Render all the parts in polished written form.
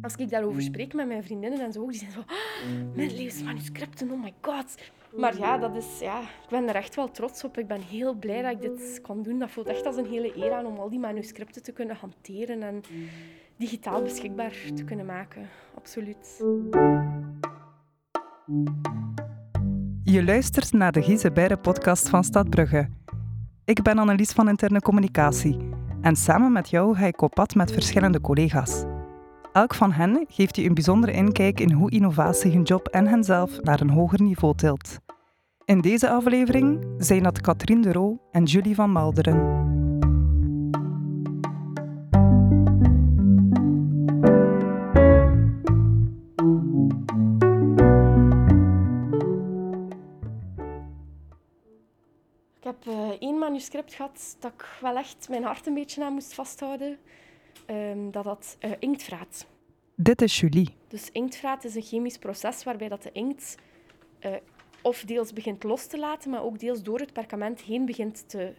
Als ik daarover spreek met mijn vriendinnen en zo, die zijn zo... Oh, mijn levensmanuscripten, oh my god. Maar ja, dat is, ja, ik ben er echt wel trots op. Ik ben heel blij dat ik dit kon doen. Dat voelt echt als een hele eer aan om al die manuscripten te kunnen hanteren en digitaal beschikbaar te kunnen maken. Absoluut. Je luistert naar de Gizeberre-podcast van Stad Brugge. Ik ben Annelies van Interne Communicatie en samen met jou ga ik op pad met verschillende collega's. Elk van hen geeft je een bijzondere inkijk in hoe innovatie hun job en henzelf naar een hoger niveau tilt. In deze aflevering zijn dat Katrien De Roo en Julie van Malderen. Ik heb één manuscript gehad dat ik wel echt mijn hart een beetje aan moest vasthouden. Dat had inktvraat. Dit is Julie. Dus inktvraat is een chemisch proces waarbij dat de inkt of deels begint los te laten, maar ook deels door het perkament heen begint te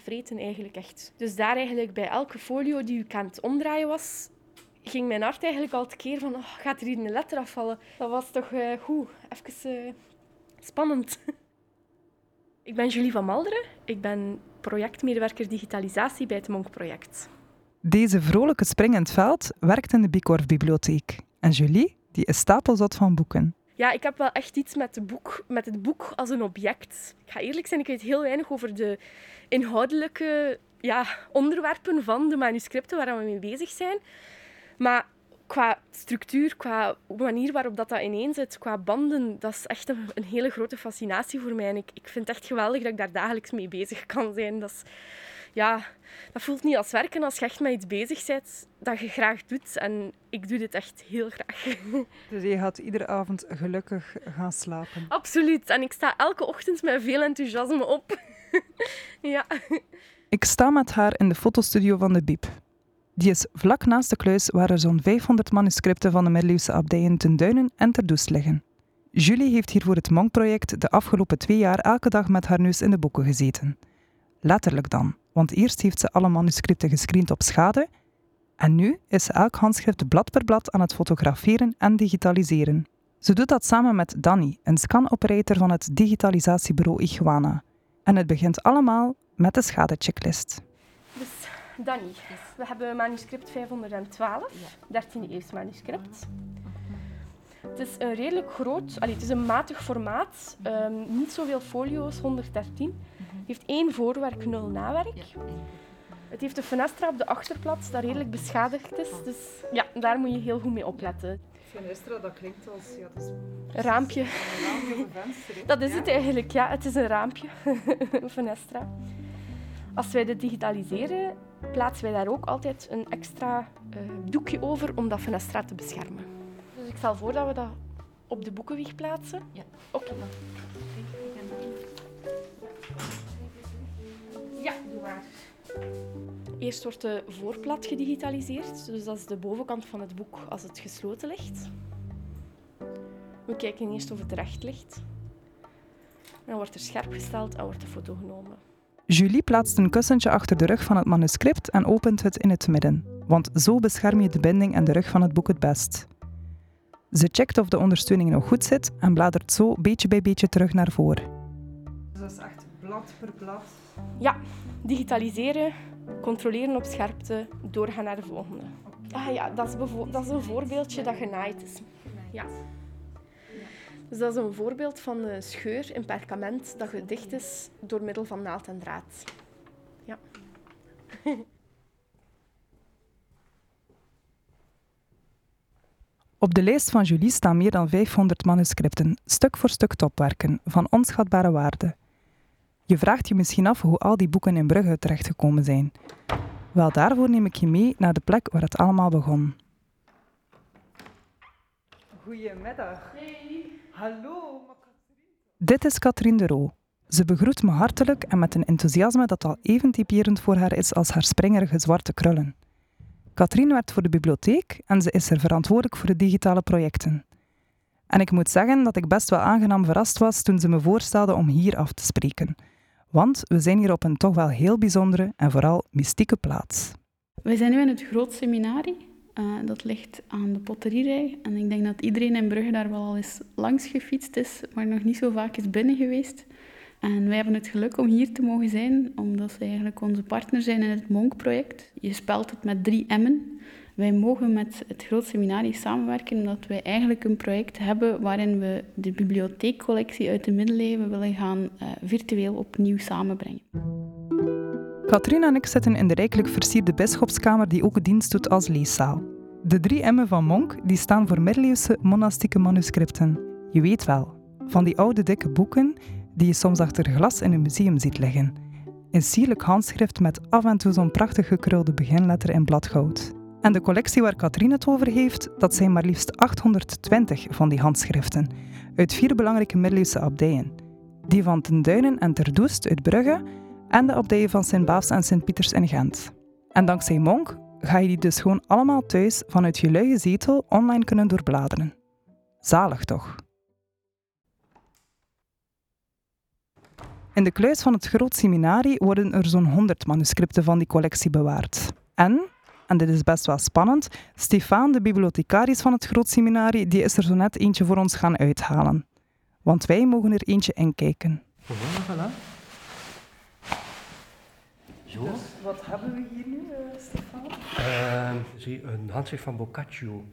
vreten eigenlijk echt. Dus daar eigenlijk bij elke folio die ik aan het omdraaien was, ging mijn hart eigenlijk al tekeer van gaat er hier een letter afvallen? Dat was toch goed, even spannend. Ik ben Julie van Malderen. Ik ben projectmedewerker digitalisatie bij het Monk Project. Deze vrolijke springend veld werkt in de Bikorf-bibliotheek. En Julie, die is stapelzot van boeken. Ja, ik heb wel echt iets met het boek als een object. Ik ga eerlijk zijn, ik weet heel weinig over de inhoudelijke onderwerpen van de manuscripten waar we mee bezig zijn. Maar qua structuur, qua manier waarop dat ineen zit, qua banden, dat is echt een hele grote fascinatie voor mij. En ik vind het echt geweldig dat ik daar dagelijks mee bezig kan zijn. Dat voelt niet als werken als je echt met iets bezig bent dat je graag doet. En ik doe dit echt heel graag. Dus je gaat iedere avond gelukkig gaan slapen? Absoluut. En ik sta elke ochtend met veel enthousiasme op. Ja. Ik sta met haar in de fotostudio van de Biep. Die is vlak naast de kluis waar er zo'n 500 manuscripten van de middeleeuwse abdijen Ten Duinen en Ter Doest liggen. Julie heeft hier voor het Monk Project de afgelopen 2 jaar elke dag met haar neus in de boeken gezeten. Letterlijk dan. Want eerst heeft ze alle manuscripten gescreend op schade en nu is ze elk handschrift blad per blad aan het fotograferen en digitaliseren. Ze doet dat samen met Danny, een scanoperator van het digitalisatiebureau Iguana. En het begint allemaal met de schadechecklist. Dus Danny, we hebben manuscript 512, 13e eeuws manuscript. Het is een redelijk groot, het is een matig formaat, niet zoveel folio's, 113. Het heeft 1 voorwerk, 0 nawerk. Het heeft een fenestra op de achterplaats dat redelijk beschadigd is. Dus ja, daar moet je heel goed mee opletten. Fenestra, dat klinkt als... Ja, dat is een raampje. Een raampje of een venster. Dat is het eigenlijk, ja. Het is een raampje. Een fenestra. Als wij dit digitaliseren, plaatsen wij daar ook altijd een extra doekje over om dat fenestra te beschermen. Dus ik stel voor dat we dat op de boekenwieg plaatsen. Ja. Oké. Ja, doe maar. Eerst wordt de voorplaat gedigitaliseerd, dus dat is de bovenkant van het boek als het gesloten ligt. We kijken eerst of het recht ligt. Dan wordt er scherp gesteld en wordt de foto genomen. Julie plaatst een kussentje achter de rug van het manuscript en opent het in het midden, want zo bescherm je de binding en de rug van het boek het best. Ze checkt of de ondersteuning nog goed zit en bladert zo beetje bij beetje terug naar voren. Dus dat is echt blad per blad. Ja, digitaliseren, controleren op scherpte, doorgaan naar de volgende. Ah ja, dat is een voorbeeldje dat genaaid is. Ja. Dus dat is een voorbeeld van een scheur in perkament dat gedicht is door middel van naald en draad. Ja. Op de lijst van Julie staan meer dan 500 manuscripten, stuk voor stuk topwerken, van onschatbare waarde. Je vraagt je misschien af hoe al die boeken in Brugge terechtgekomen zijn. Wel, daarvoor neem ik je mee naar de plek waar het allemaal begon. Goedemiddag. Hey. Hallo. Dit is Katrien De Roo. Ze begroet me hartelijk en met een enthousiasme dat al even typerend voor haar is als haar springerige zwarte krullen. Katrien werkt voor de bibliotheek en ze is er verantwoordelijk voor de digitale projecten. En ik moet zeggen dat ik best wel aangenaam verrast was toen ze me voorstelde om hier af te spreken. Want we zijn hier op een toch wel heel bijzondere en vooral mystieke plaats. Wij zijn nu in het Groot Seminarie. Dat ligt aan de Potterierij. En ik denk dat iedereen in Brugge daar wel al eens langs gefietst is, maar nog niet zo vaak is binnen geweest. En wij hebben het geluk om hier te mogen zijn, omdat ze eigenlijk onze partner zijn in het Monk Project. Je spelt het met 3 M'en. Wij mogen met het Groot Seminarie samenwerken, omdat wij eigenlijk een project hebben waarin we de bibliotheekcollectie uit de middeleeuwen willen gaan virtueel opnieuw samenbrengen. Katrien en ik zitten in de rijkelijk versierde bisschopskamer die ook dienst doet als leeszaal. De 3 M'en van Monk die staan voor middeleeuwse monastieke manuscripten. Je weet wel, van die oude dikke boeken die je soms achter glas in een museum ziet liggen. Een sierlijk handschrift met af en toe zo'n prachtig gekrulde beginletter in bladgoud. En de collectie waar Katrien het over heeft, dat zijn maar liefst 820 van die handschriften, uit 4 belangrijke middeleeuwse abdijen. Die van Ten Duinen en Ter Doest uit Brugge en de abdijen van Sint Baafs en Sint Pieters in Gent. En dankzij Monk ga je die dus gewoon allemaal thuis vanuit je luie zetel online kunnen doorbladeren. Zalig toch? In de kluis van het Groot Seminarie worden er zo'n 100 manuscripten van die collectie bewaard. En dit is best wel spannend, Stéphane, de bibliothecaris van het Groot Seminarie, die is er zo net eentje voor ons gaan uithalen. Want wij mogen er eentje in kijken. Voilà. Zo. Dus wat hebben we hier nu, Stéphane? Zie een handschrift van Boccaccio.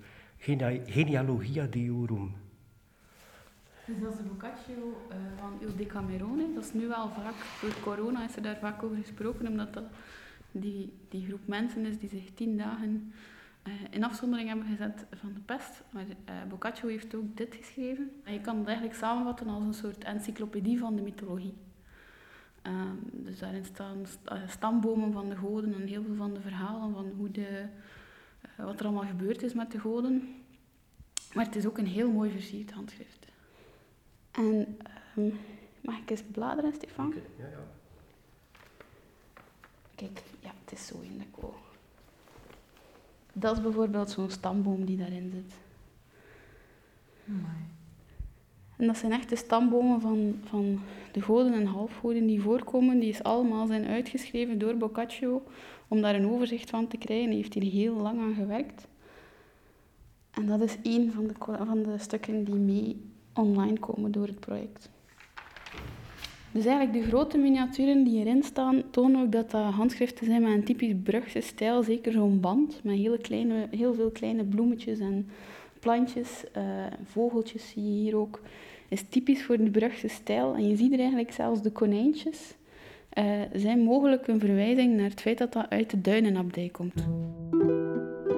Genealogia deorum. Dus dat is de Boccaccio van Il Decamerone. Dat is nu wel vaak, door corona is er daar vaak over gesproken, omdat dat... Die groep mensen is die zich 10 dagen in afzondering hebben gezet van de pest. Maar Boccaccio heeft ook dit geschreven. En je kan het eigenlijk samenvatten als een soort encyclopedie van de mythologie. Dus daarin staan stambomen van de goden en heel veel van de verhalen van wat er allemaal gebeurd is met de goden. Maar het is ook een heel mooi versierd handschrift. En mag ik eens bladeren, Stefan? Okay, ja. Kijk, ja, het is zo in de kool. Dat is bijvoorbeeld zo'n stamboom die daarin zit. Amai. En dat zijn echt de stambomen van de goden en halfgoden die voorkomen. Die is allemaal zijn uitgeschreven door Boccaccio om daar een overzicht van te krijgen. Hij heeft hier heel lang aan gewerkt. En dat is één van de stukken die mee online komen door het project. Dus eigenlijk de grote miniaturen die erin staan, tonen ook dat dat handschriften zijn met een typisch Brugse stijl. Zeker zo'n band met heel veel kleine bloemetjes en plantjes. Vogeltjes zie je hier ook. Is typisch voor de Brugse stijl. En je ziet er eigenlijk zelfs de konijntjes. Zijn mogelijk een verwijzing naar het feit dat dat uit de Duinenabdij komt.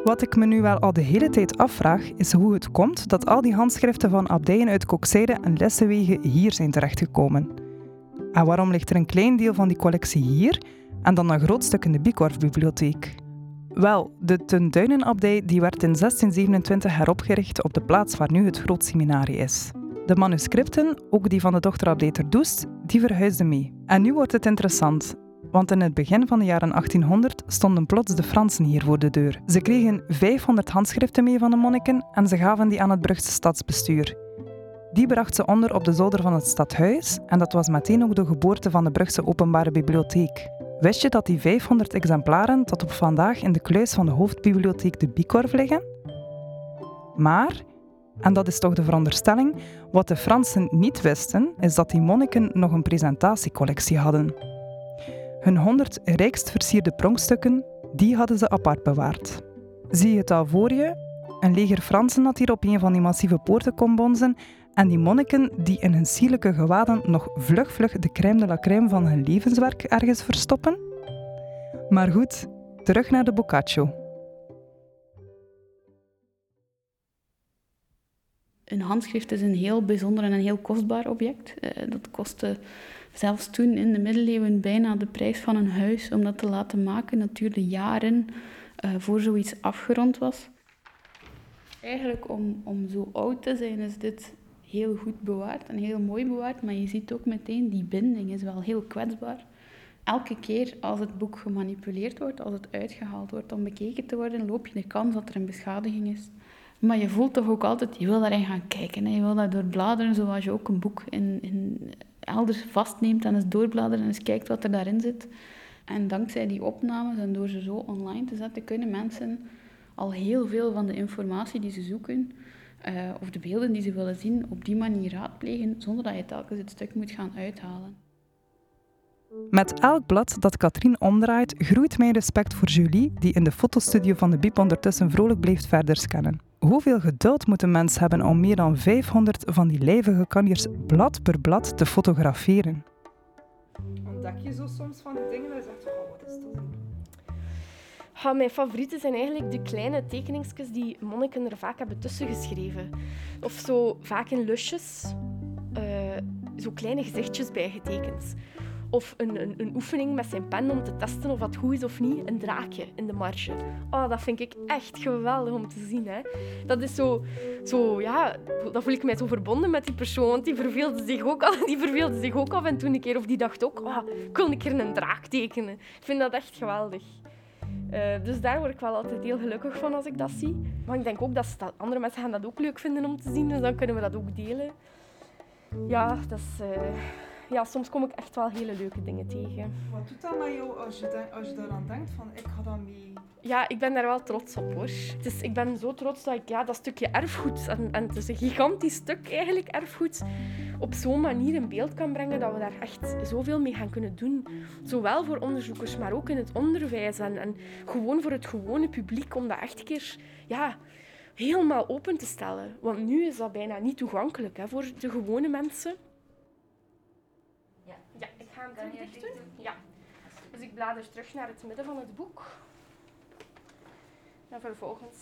Wat ik me nu wel al de hele tijd afvraag, is hoe het komt dat al die handschriften van abdijen uit Kokseide en Lessenwegen hier zijn terechtgekomen. En waarom ligt er een klein deel van die collectie hier en dan een groot stuk in de Bikorf-bibliotheek? Wel, de Ten Duinenabdij die werd in 1627 heropgericht op de plaats waar nu het Groot Seminarie is. De manuscripten, ook die van de dochterabdij Ter Doest, die verhuisden mee. En nu wordt het interessant, want in het begin van de jaren 1800 stonden plots de Fransen hier voor de deur. Ze kregen 500 handschriften mee van de monniken en ze gaven die aan het Brugse stadsbestuur. Die bracht ze onder op de zolder van het stadhuis en dat was meteen ook de geboorte van de Brugse Openbare Bibliotheek. Wist je dat die 500 exemplaren tot op vandaag in de kluis van de hoofdbibliotheek de Bikorf liggen? Maar, en dat is toch de veronderstelling, wat de Fransen niet wisten, is dat die monniken nog een presentatiecollectie hadden. Hun 100 rijkst versierde pronkstukken, die hadden ze apart bewaard. Zie je het al voor je? Een leger Fransen dat hier op een van die massieve poorten kon bonzen en die monniken die in hun sierlijke gewaden nog vlug de crème de la crème van hun levenswerk ergens verstoppen. Maar goed, terug naar de Boccaccio. Een handschrift is een heel bijzonder en een heel kostbaar object. Dat kostte zelfs toen in de middeleeuwen bijna de prijs van een huis om dat te laten maken. Dat duurde jaren voor zoiets afgerond was. Eigenlijk om zo oud te zijn is dit heel goed bewaard en heel mooi bewaard, maar je ziet ook meteen die binding is wel heel kwetsbaar. Elke keer als het boek gemanipuleerd wordt, als het uitgehaald wordt om bekeken te worden, loop je de kans dat er een beschadiging is. Maar je voelt toch ook altijd, je wil daarin gaan kijken. Hè? Je wil dat doorbladeren zoals je ook een boek in elders vastneemt en eens doorbladert en eens kijkt wat er daarin zit. En dankzij die opnames en door ze zo online te zetten, kunnen mensen al heel veel van de informatie die ze zoeken of de beelden die ze willen zien, op die manier raadplegen, zonder dat je telkens het stuk moet gaan uithalen. Met elk blad dat Katrien omdraait, groeit mijn respect voor Julie, die in de fotostudio van de BIP ondertussen vrolijk blijft verder scannen. Hoeveel geduld moet een mens hebben om meer dan 500 van die lijvige kanjers blad per blad te fotograferen? Ontdek je zo soms van die dingen en je zegt, oh, wat is dat? Ja, mijn favorieten zijn eigenlijk de kleine tekeningsjes die monniken er vaak hebben tussen geschreven. Of zo vaak in lusjes, zo kleine gezichtjes bijgetekend. Of een oefening met zijn pen om te testen of dat goed is of niet. Een draakje in de marge. Oh, dat vind ik echt geweldig om te zien. Hè. Dat is zo, ja, dan voel ik mij zo verbonden met die persoon. Want die verveelde zich ook af en toe een keer. Of die dacht ook, oh, ik wil een keer een draak tekenen. Ik vind dat echt geweldig. Dus daar word ik wel altijd heel gelukkig van als ik dat zie. Maar ik denk ook dat andere mensen gaan dat ook leuk vinden om te zien. Dus dan kunnen we dat ook delen. Ja, dat is... Ja, soms kom ik echt wel hele leuke dingen tegen. Wat doet dat met jou als je daaraan denkt van ik ga dat mee? Ja, ik ben daar wel trots op hoor. Ik ben zo trots dat ik dat stukje erfgoed, en het is een gigantisch stuk eigenlijk erfgoed, op zo'n manier in beeld kan brengen dat we daar echt zoveel mee gaan kunnen doen. Zowel voor onderzoekers, maar ook in het onderwijs en gewoon voor het gewone publiek om dat echt een keer... Ja, helemaal open te stellen. Want nu is dat bijna niet toegankelijk hè, voor de gewone mensen. Ja, ik ga hem terug dicht doen. Ja. Dus ik blader terug naar het midden van het boek. En vervolgens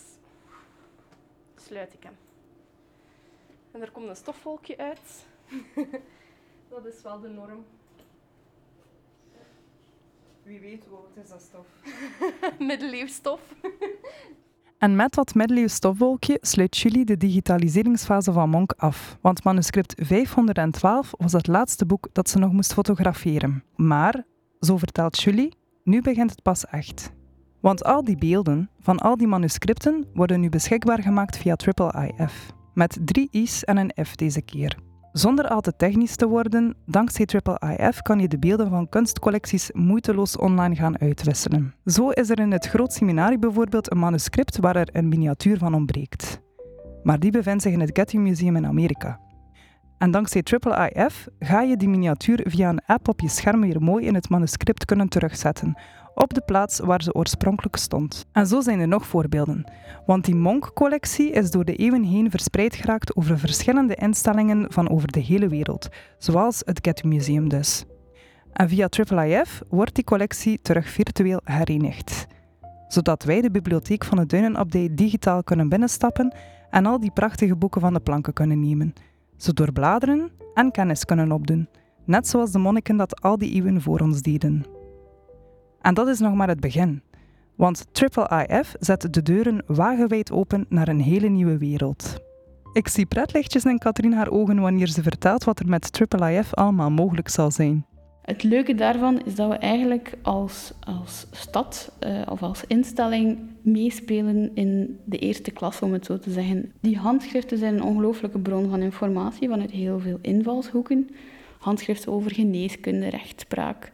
sluit ik hem. En er komt een stofwolkje uit. Dat is wel de norm. Wie weet wat is dat stof? Middeleeuwsstof. En met dat middeleeuws stofwolkje sluit Julie de digitaliseringsfase van Monk af. Want manuscript 512 was het laatste boek dat ze nog moest fotograferen. Maar, zo vertelt Julie, nu begint het pas echt. Want al die beelden van al die manuscripten worden nu beschikbaar gemaakt via IIIF. Met 3 i's en een f deze keer. Zonder al te technisch te worden, dankzij IIIF kan je de beelden van kunstcollecties moeiteloos online gaan uitwisselen. Zo is er in het Groot Seminarie bijvoorbeeld een manuscript waar er een miniatuur van ontbreekt. Maar die bevindt zich in het Getty Museum in Amerika. En dankzij IIIF ga je die miniatuur via een app op je scherm weer mooi in het manuscript kunnen terugzetten, op de plaats waar ze oorspronkelijk stond. En zo zijn er nog voorbeelden. Want die Monk-collectie is door de eeuwen heen verspreid geraakt over verschillende instellingen van over de hele wereld, zoals het Getty Museum dus. En via IIIF wordt die collectie terug virtueel herenigd, zodat wij de bibliotheek van de Duinenabdij digitaal kunnen binnenstappen en al die prachtige boeken van de planken kunnen nemen. Ze doorbladeren en kennis kunnen opdoen, net zoals de monniken dat al die eeuwen voor ons deden. En dat is nog maar het begin. Want IIIF zet de deuren wagenwijd open naar een hele nieuwe wereld. Ik zie pretlichtjes in Katrien haar ogen wanneer ze vertelt wat er met IIIF allemaal mogelijk zal zijn. Het leuke daarvan is dat we eigenlijk als stad of als instelling meespelen in de eerste klas, om het zo te zeggen. Die handschriften zijn een ongelooflijke bron van informatie vanuit heel veel invalshoeken. Handschriften over geneeskunde, rechtspraak...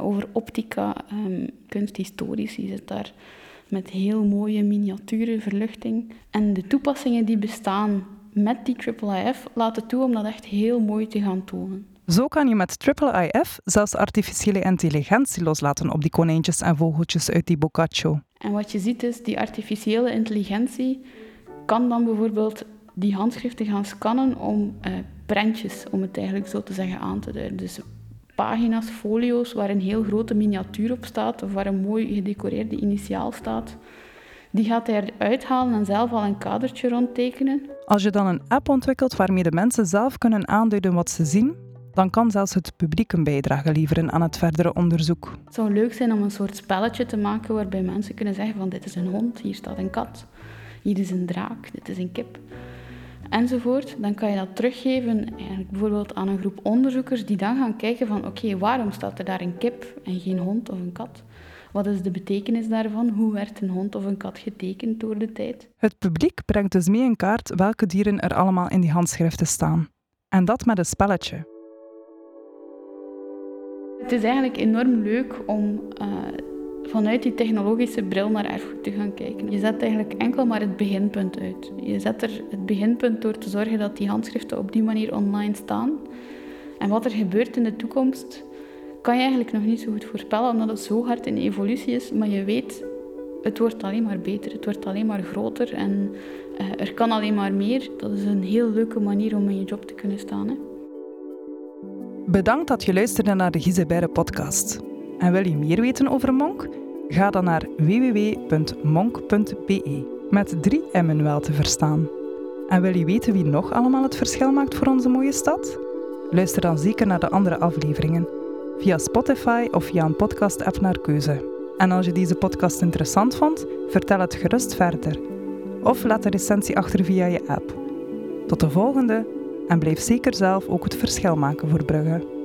over optica, kunsthistorici zit daar met heel mooie miniaturen, verluchting. En de toepassingen die bestaan met die IIIF laten toe om dat echt heel mooi te gaan tonen. Zo kan je met IIIF zelfs artificiële intelligentie loslaten op die konijntjes en vogeltjes uit die Boccaccio. En wat je ziet is, die artificiële intelligentie kan dan bijvoorbeeld die handschriften gaan scannen om prentjes, om het eigenlijk zo te zeggen, aan te duiden. Dus pagina's, folio's waar een heel grote miniatuur op staat of waar een mooi gedecoreerde initiaal staat. Die gaat hij eruit halen en zelf al een kadertje rondtekenen. Als je dan een app ontwikkelt waarmee de mensen zelf kunnen aanduiden wat ze zien, dan kan zelfs het publiek een bijdrage leveren aan het verdere onderzoek. Het zou leuk zijn om een soort spelletje te maken waarbij mensen kunnen zeggen van dit is een hond, hier staat een kat, hier is een draak, dit is een kip. Enzovoort, dan kan je dat teruggeven bijvoorbeeld aan een groep onderzoekers die dan gaan kijken van oké, waarom staat er daar een kip en geen hond of een kat? Wat is de betekenis daarvan? Hoe werd een hond of een kat getekend door de tijd? Het publiek brengt dus mee in kaart welke dieren er allemaal in die handschriften staan. En dat met een spelletje. Het is eigenlijk enorm leuk om vanuit die technologische bril naar erfgoed te gaan kijken. Je zet eigenlijk enkel maar het beginpunt uit. Je zet er het beginpunt door te zorgen dat die handschriften op die manier online staan. En wat er gebeurt in de toekomst, kan je eigenlijk nog niet zo goed voorspellen, omdat het zo hard in evolutie is. Maar je weet, het wordt alleen maar beter, het wordt alleen maar groter en er kan alleen maar meer. Dat is een heel leuke manier om in je job te kunnen staan, hè. Bedankt dat je luisterde naar de Gizeberre podcast. En wil je meer weten over Monk? Ga dan naar www.monk.be, met 3 M'en wel te verstaan. En wil je weten wie nog allemaal het verschil maakt voor onze mooie stad? Luister dan zeker naar de andere afleveringen, via Spotify of via een podcast-app naar keuze. En als je deze podcast interessant vond, vertel het gerust verder. Of laat een recensie achter via je app. Tot de volgende! En blijf zeker zelf ook het verschil maken voor Brugge.